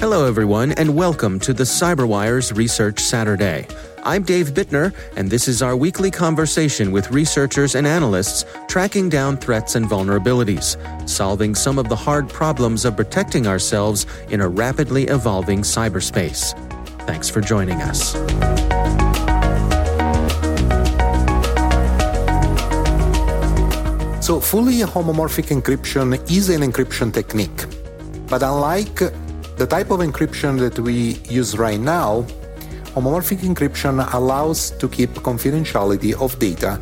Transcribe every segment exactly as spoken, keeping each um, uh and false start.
Hello, everyone, and welcome to the Cyberwire's Research Saturday. I'm Dave Bittner, and this is our weekly conversation with researchers and analysts tracking down threats and vulnerabilities, solving some of the hard problems of protecting ourselves in a rapidly evolving cyberspace. Thanks for joining us. So, fully homomorphic encryption is an encryption technique, but unlike the type of encryption that we use right now, homomorphic encryption allows to keep confidentiality of data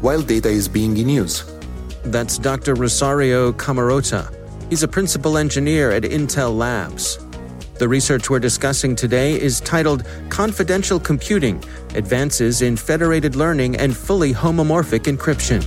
while data is being in use. That's Doctor Rosario Cammarota. He's a principal engineer at Intel Labs. The research we're discussing today is titled Confidential Computing: Advances in Federated Learning and Fully Homomorphic Encryption.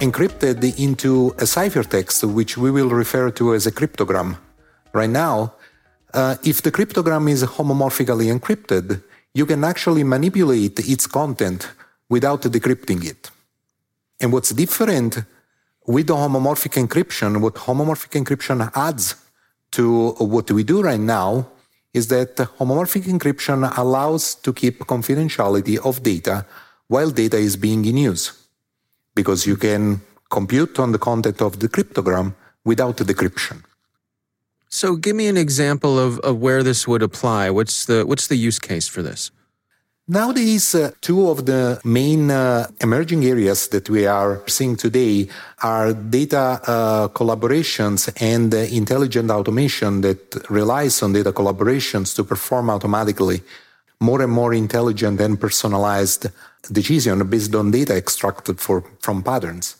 encrypted into a ciphertext, which we will refer to as a cryptogram right now, uh, if the cryptogram is homomorphically encrypted, you can actually manipulate its content without decrypting it. And what's different with the homomorphic encryption, what homomorphic encryption adds to what we do right now, is that homomorphic encryption allows to keep confidentiality of data while data is being in use, because you can compute on the content of the cryptogram without decryption. So give me an example of, of where this would apply. What's the, what's the use case for this? Nowadays, uh, two of the main uh, emerging areas that we are seeing today are data uh, collaborations and uh, intelligent automation that relies on data collaborations to perform automatically more and more intelligent and personalized decision based on data extracted for, from patterns.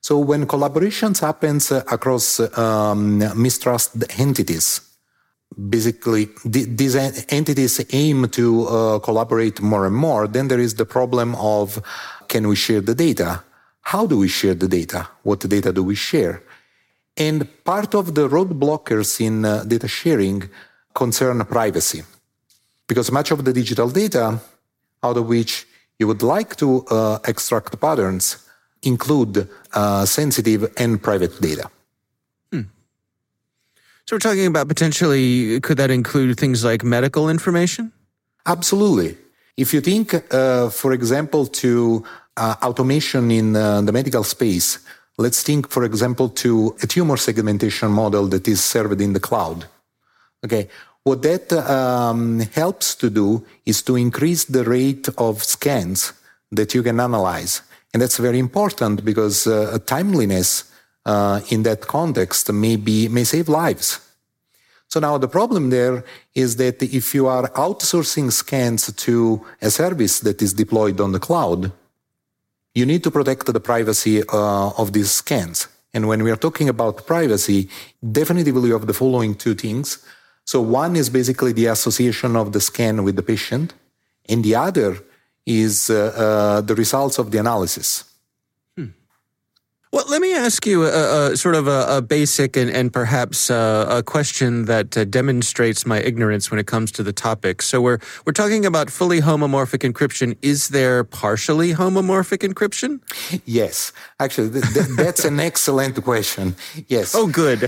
So when collaborations happens across um, mistrust entities, basically, these entities aim to uh, collaborate more and more. Then there is the problem of, can we share the data? How do we share the data? What data do we share? And part of the roadblockers in uh, data sharing concern privacy, because much of the digital data, out of which you would like to uh, extract patterns, include uh, sensitive and private data. So we're talking about potentially, could that include things like medical information? Absolutely. If you think, uh, for example, to uh, automation in uh, the medical space, Let's think, for example, to a tumor segmentation model that is served in the cloud. Okay, what that um, helps to do is to increase the rate of scans that you can analyze. And that's very important because uh, timeliness uh, in that context may be, may save lives. So now the problem there is that if you are outsourcing scans to a service that is deployed on the cloud, you need to protect the privacy uh, of these scans. And when we are talking about privacy, definitively of the following two things. So one is basically the association of the scan with the patient, and the other is uh, uh, the results of the analysis. Well, let me ask you a, a sort of a, a basic and, and perhaps a, a question that uh, demonstrates my ignorance when it comes to the topic. So we're we're talking about fully homomorphic encryption. Is there partially homomorphic encryption? Yes. Actually, th- th- that's an excellent question. Yes. Oh, good.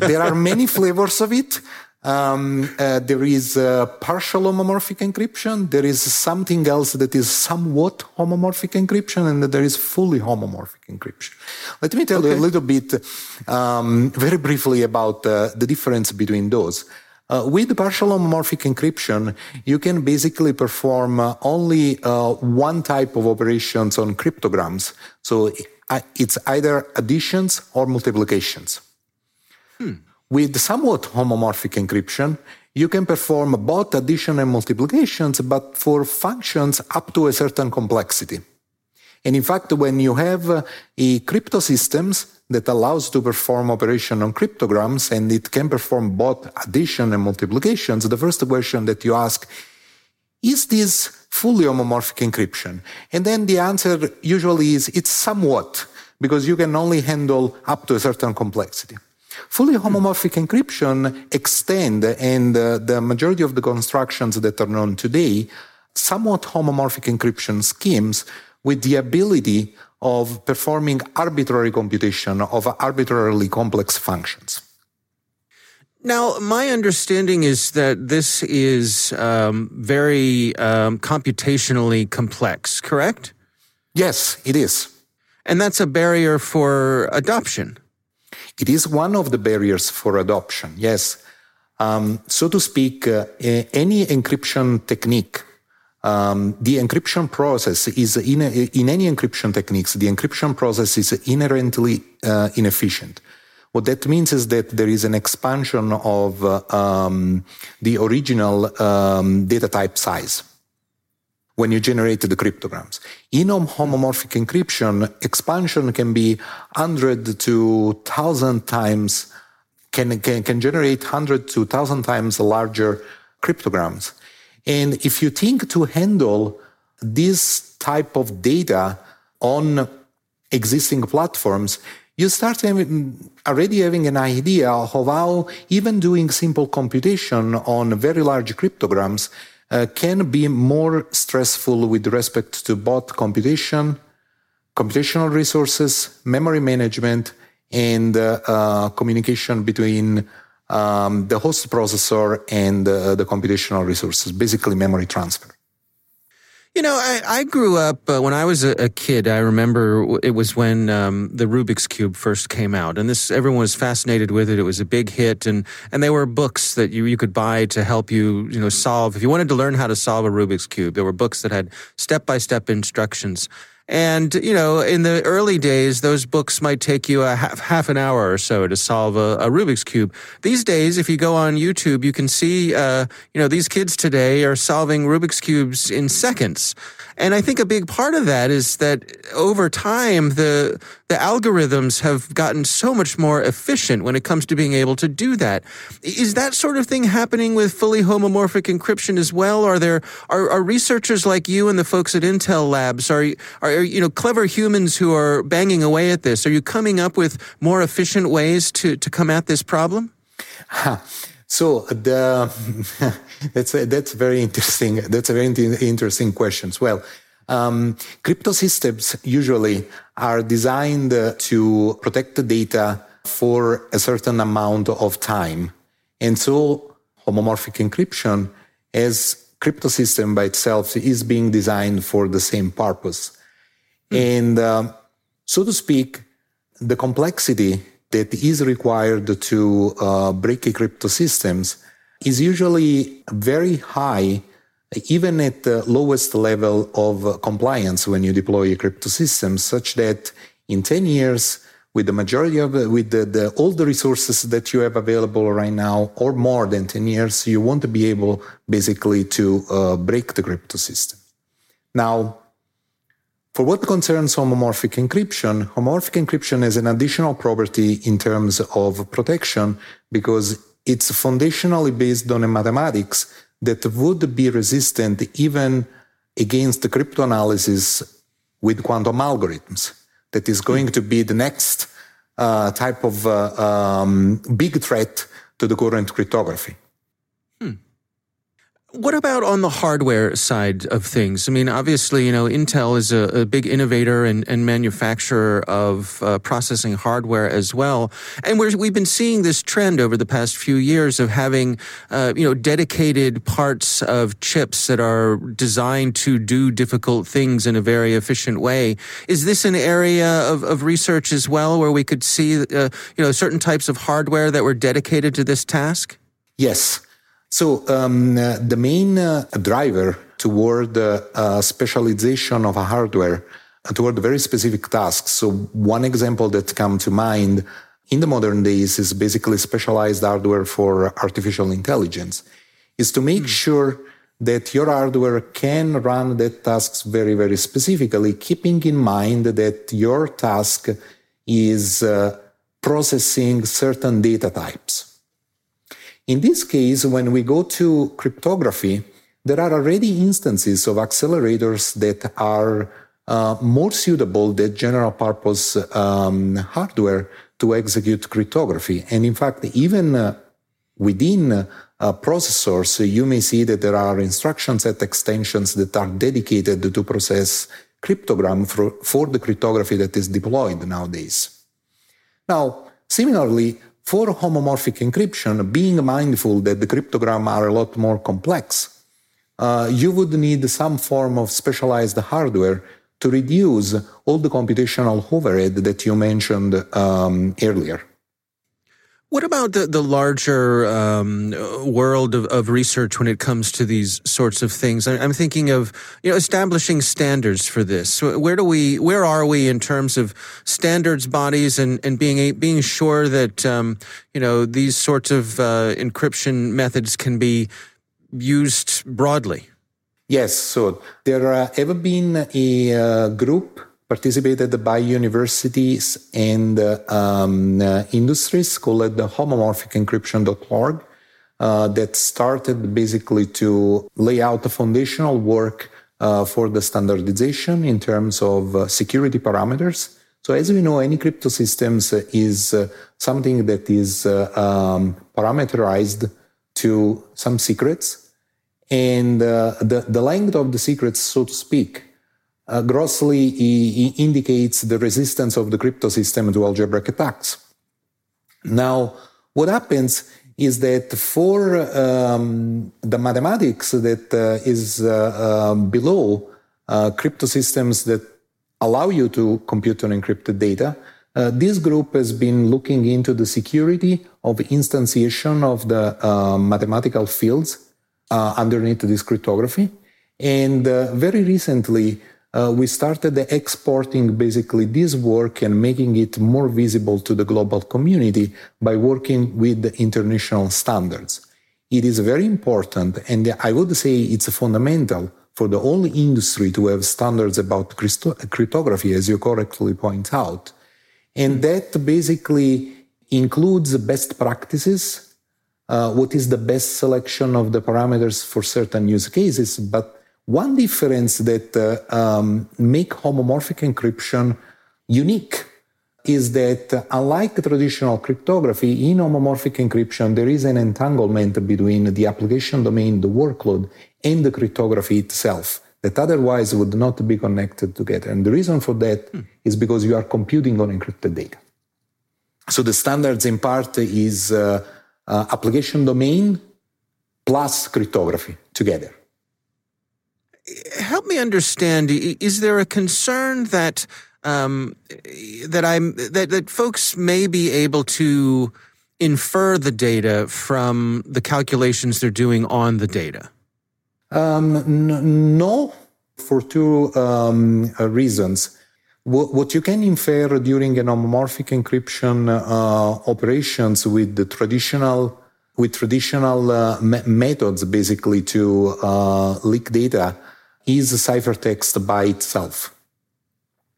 There are many flavors of it. Um, uh, there is uh, partial homomorphic encryption. There is something else that is somewhat homomorphic encryption, and there is fully homomorphic encryption. Let me tell okay. you a little bit, um, very briefly, about uh, the difference between those. Uh, with partial homomorphic encryption, you can basically perform uh, only uh, one type of operations on cryptograms. So it's either additions or multiplications. Hmm. With somewhat homomorphic encryption, you can perform both addition and multiplications, but for functions up to a certain complexity. And in fact, when you have a crypto systems that allows to perform operation on cryptograms, and it can perform both addition and multiplications, the first question that you ask, is this fully homomorphic encryption? And then the answer usually is it's somewhat, because you can only handle up to a certain complexity. Fully homomorphic encryption extend, and uh, the majority of the constructions that are known today, somewhat homomorphic encryption schemes with the ability of performing arbitrary computation of arbitrarily complex functions. Now, my understanding is that this is um, very um, computationally complex, correct? Yes, it is. And that's a barrier for adoption. It is one of the barriers for adoption, yes. Um, so to speak, uh, any encryption technique, um, the encryption process is, in, a, in any encryption techniques, the encryption process is inherently uh, inefficient. What that means is that there is an expansion of uh, um, the original um, data type size when you generate the cryptograms. In homomorphic encryption, expansion can be one hundred to one thousand times, can, can, can generate one hundred to one thousand times larger cryptograms. And if you think to handle this type of data on existing platforms, you start already having an idea of how even doing simple computation on very large cryptograms Uh, can be more stressful with respect to both computation, computational resources, memory management, and uh, uh, communication between um, the host processor and uh, the computational resources, basically memory transfer. You know, I, I grew up, uh, when I was a, a kid, I remember it was when um, the Rubik's Cube first came out. And this, everyone was fascinated with it. It was a big hit. And, and they were books that you, you could buy to help you, you know, solve. If you wanted to learn how to solve a Rubik's Cube, there were books that had step-by-step instructions. And, you know, in the early days, those books might take you a half, half an hour or so to solve a, a Rubik's Cube. These days, if you go on YouTube, you can see, uh, you know, these kids today are solving Rubik's Cubes in seconds. And I think a big part of that is that over time, the the algorithms have gotten so much more efficient when it comes to being able to do that. Is that sort of thing happening with fully homomorphic encryption as well? Are there are, are researchers like you and the folks at Intel Labs, are, are you know clever humans who are banging away at this? Are you coming up with more efficient ways to, to come at this problem? Huh. So the, that's a, that's very interesting. That's a very interesting question. Well, um, crypto systems usually are designed to protect the data for a certain amount of time, and so homomorphic encryption, as crypto system by itself, is being designed for the same purpose, mm. and um, so to speak. the complexity that is required to uh, break a crypto systems is usually very high, even at the lowest level of compliance when you deploy a crypto system, such that in ten years, with the majority of with the, the all the resources that you have available right now, or more than ten years, you won't be able basically to uh, break the crypto system. Now, for what concerns homomorphic encryption, homomorphic encryption is an additional property in terms of protection because it's foundationally based on a mathematics that would be resistant even against the crypto analysis with quantum algorithms. That is going to be the next uh, type of uh, um, big threat to the current cryptography. Hmm. What about on the hardware side of things? I mean, obviously, you know, Intel is a, a big innovator and, and manufacturer of uh, processing hardware as well. And we're, we've been seeing this trend over the past few years of having, uh, you know, dedicated parts of chips that are designed to do difficult things in a very efficient way. Is this an area of, of research as well where we could see, uh, you know, certain types of hardware that were dedicated to this task? Yes. So um, uh, the main uh, driver toward uh, uh, specialization of a hardware uh, toward very specific tasks. So one example that comes to mind in the modern days is basically specialized hardware for artificial intelligence, is to make sure that your hardware can run that tasks very, very specifically, keeping in mind that your task is uh, processing certain data types. In this case, when we go to cryptography, there are already instances of accelerators that are uh, more suitable than general purpose um, hardware to execute cryptography. And in fact, even uh, within uh, processors, you may see that there are instruction set extensions that are dedicated to process cryptogram for, for the cryptography that is deployed nowadays. Now, similarly, for homomorphic encryption, being mindful that the cryptograms are a lot more complex, uh, you would need some form of specialized hardware to reduce all the computational overhead that you mentioned um, earlier. What about the, the larger um, world of, of research when it comes to these sorts of things? I'm thinking of, you know, establishing standards for this. Where do we, where are we in terms of standards bodies and, and being being sure that um, you know, these sorts of uh, encryption methods can be used broadly? Yes. So there uh, ever been a uh, group participated by universities and uh, um, uh, industries called the homomorphic encryption dot org uh, that started basically to lay out the foundational work uh, for the standardization in terms of uh, security parameters. So as we know, any crypto systems is uh, something that is uh, um, parameterized to some secrets, and uh, the, the length of the secrets, so to speak, Uh, grossly he, he indicates the resistance of the crypto system to algebraic attacks. Now, what happens is that for um, the mathematics that uh, is uh, uh, below uh, crypto systems that allow you to compute on encrypted data, uh, this group has been looking into the security of instantiation of the uh, mathematical fields uh, underneath this cryptography. And uh, very recently, Uh, we started exporting basically this work and making it more visible to the global community by working with the international standards. It is very important, and I would say it's fundamental for the whole industry to have standards about crypto- cryptography, as you correctly point out. And that basically includes best practices, uh, what is the best selection of the parameters for certain use cases, but one difference that uh, um, make homomorphic encryption unique is that uh, unlike traditional cryptography, in homomorphic encryption, there is an entanglement between the application domain, the workload, and the cryptography itself that otherwise would not be connected together. And the reason for that mm. is because you are computing on encrypted data. So the standards in part is uh, uh, application domain plus cryptography together. Help me understand, is there a concern that um, that I'm that, that folks may be able to infer the data from the calculations they're doing on the data? Um, n- no, for two um, reasons. W- what you can infer during an homomorphic encryption uh, operations with the traditional with traditional uh, me- methods, basically to uh, leak data, is ciphertext by itself.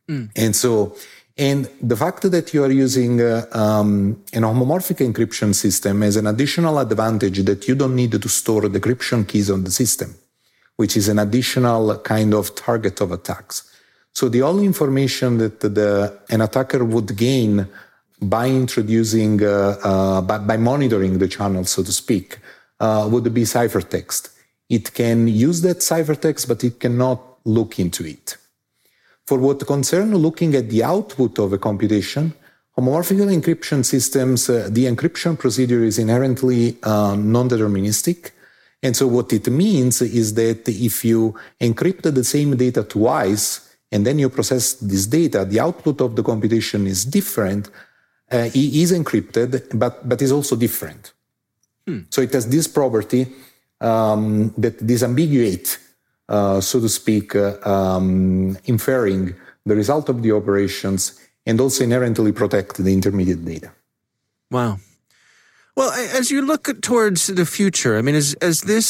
Mm. And so, and the fact that you are using uh, um, an homomorphic encryption system has an additional advantage that you don't need to store decryption keys on the system, which is an additional kind of target of attacks. So the only information that the an attacker would gain by introducing, uh, uh, by, by monitoring the channel, so to speak, uh, would be ciphertext. It can use that ciphertext, but it cannot look into it. For what concerns looking at the output of a computation, homomorphic encryption systems, uh, the encryption procedure is inherently uh, non-deterministic. And so what it means is that if you encrypt the same data twice and then you process this data, the output of the computation is different. Uh, it is encrypted, but, but is also different. Hmm. So it has this property um, that disambiguates, Uh, so to speak, uh, um, inferring the result of the operations and also inherently protect the intermediate data. Wow. Well, as you look towards the future, I mean, as as this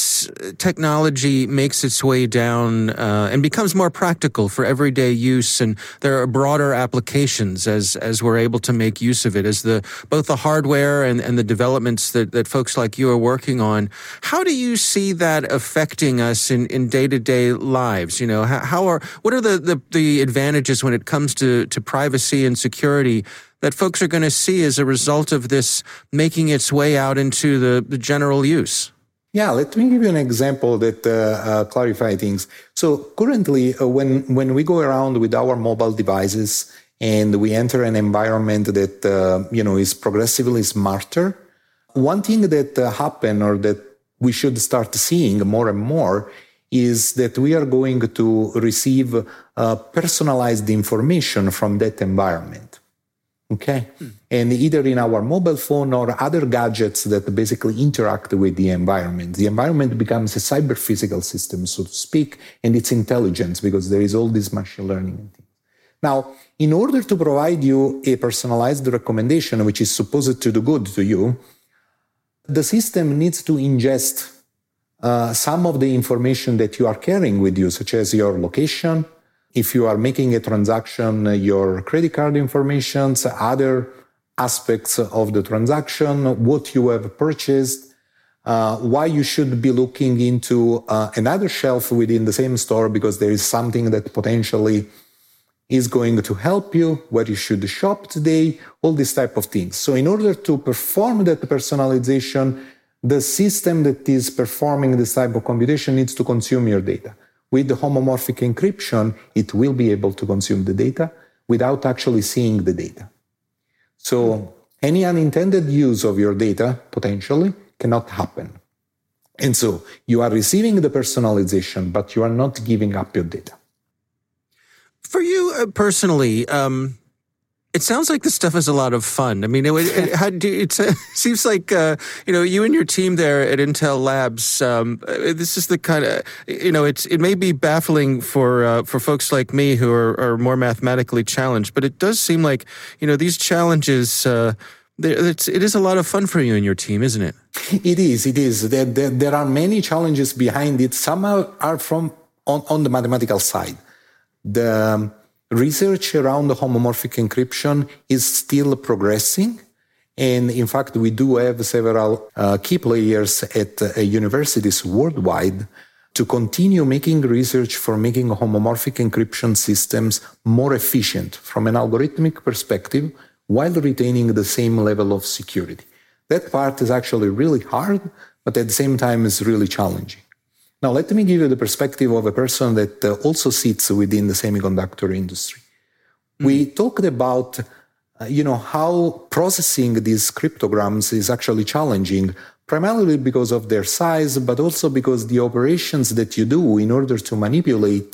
technology makes its way down uh, and becomes more practical for everyday use, and there are broader applications as as we're able to make use of it, as the both the hardware and, and the developments that, that folks like you are working on, how do you see that affecting us in, in day-to-day lives? You know, how, how are what are the, the, the advantages when it comes to, to privacy and security that folks are going to see as a result of this making its way out into the, the general use? Yeah, let me give you an example that uh, uh, clarify things. So currently, uh, when, when we go around with our mobile devices and we enter an environment that uh, you know is progressively smarter, one thing that uh, happen or that we should start seeing more and more is that we are going to receive uh, personalized information from that environment. Okay. Hmm. And either in our mobile phone or other gadgets that basically interact with the environment. The environment becomes a cyber physical system, so to speak, and it's intelligence because there is all this machine learning. Now, in order to provide you a personalized recommendation, which is supposed to do good to you, the system needs to ingest uh, some of the information that you are carrying with you, such as your location. If you are making a transaction, your credit card information, other aspects of the transaction, what you have purchased, uh, why you should be looking into uh, another shelf within the same store because there is something that potentially is going to help you, where you should shop today, all these type of things. So in order to perform that personalization, the system that is performing this type of computation needs to consume your data. With the homomorphic encryption, it will be able to consume the data without actually seeing the data. So any unintended use of your data, potentially, cannot happen. And so you are receiving the personalization, but you are not giving up your data. For you personally, um, it sounds like this stuff is a lot of fun. I mean, it, it, how do you, it, it seems like, uh, you know, you and your team there at Intel Labs, um, this is the kind of, you know, it's, it may be baffling for uh, for folks like me who are, are more mathematically challenged, but it does seem like, you know, these challenges, uh, it's, it is a lot of fun for you and your team, isn't it? It is, it is. There, there, there are many challenges behind it. Some are, are from on, on the mathematical side. The research around the homomorphic encryption is still progressing. And in fact, we do have several uh, key players at uh, universities worldwide to continue making research for making homomorphic encryption systems more efficient from an algorithmic perspective while retaining the same level of security. That part is actually really hard, but at the same time is really challenging. Now, let me give you the perspective of a person that uh, also sits within the semiconductor industry. Mm-hmm. We talked about, uh, you know, how processing these cryptograms is actually challenging, primarily because of their size, but also because the operations that you do in order to manipulate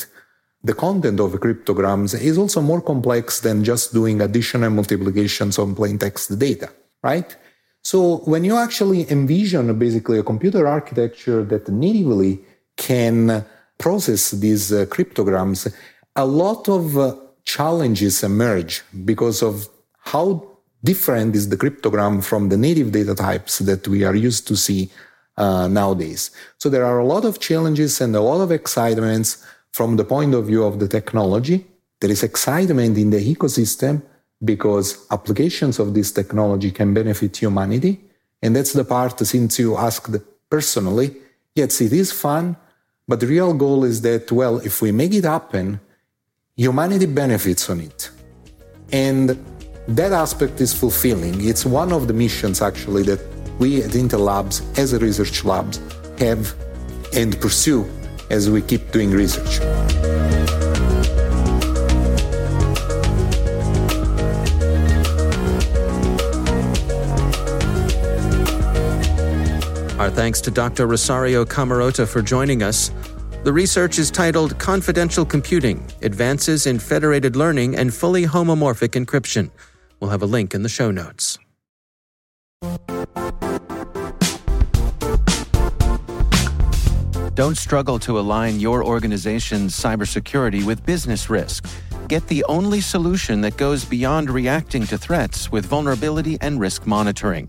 the content of cryptograms is also more complex than just doing addition and multiplications on plain text data, right? So when you actually envision basically a computer architecture that natively can process these uh, cryptograms, a lot of uh, challenges emerge because of how different is the cryptogram from the native data types that we are used to see uh, nowadays. So there are a lot of challenges and a lot of excitements from the point of view of the technology. There is excitement in the ecosystem because applications of this technology can benefit humanity. And that's the part, since you asked personally, yes, it is fun, but the real goal is that, well, if we make it happen, humanity benefits on it. And that aspect is fulfilling. It's one of the missions, actually, that we at Intel Labs, as a research lab, have and pursue as we keep doing research. Our thanks to Doctor Rosario Cammarota for joining us. The research is titled Confidential Computing, Advances in Federated Learning and Fully Homomorphic Encryption. We'll have a link in the show notes. Don't struggle to align your organization's cybersecurity with business risk. Get the only solution that goes beyond reacting to threats with vulnerability and risk monitoring.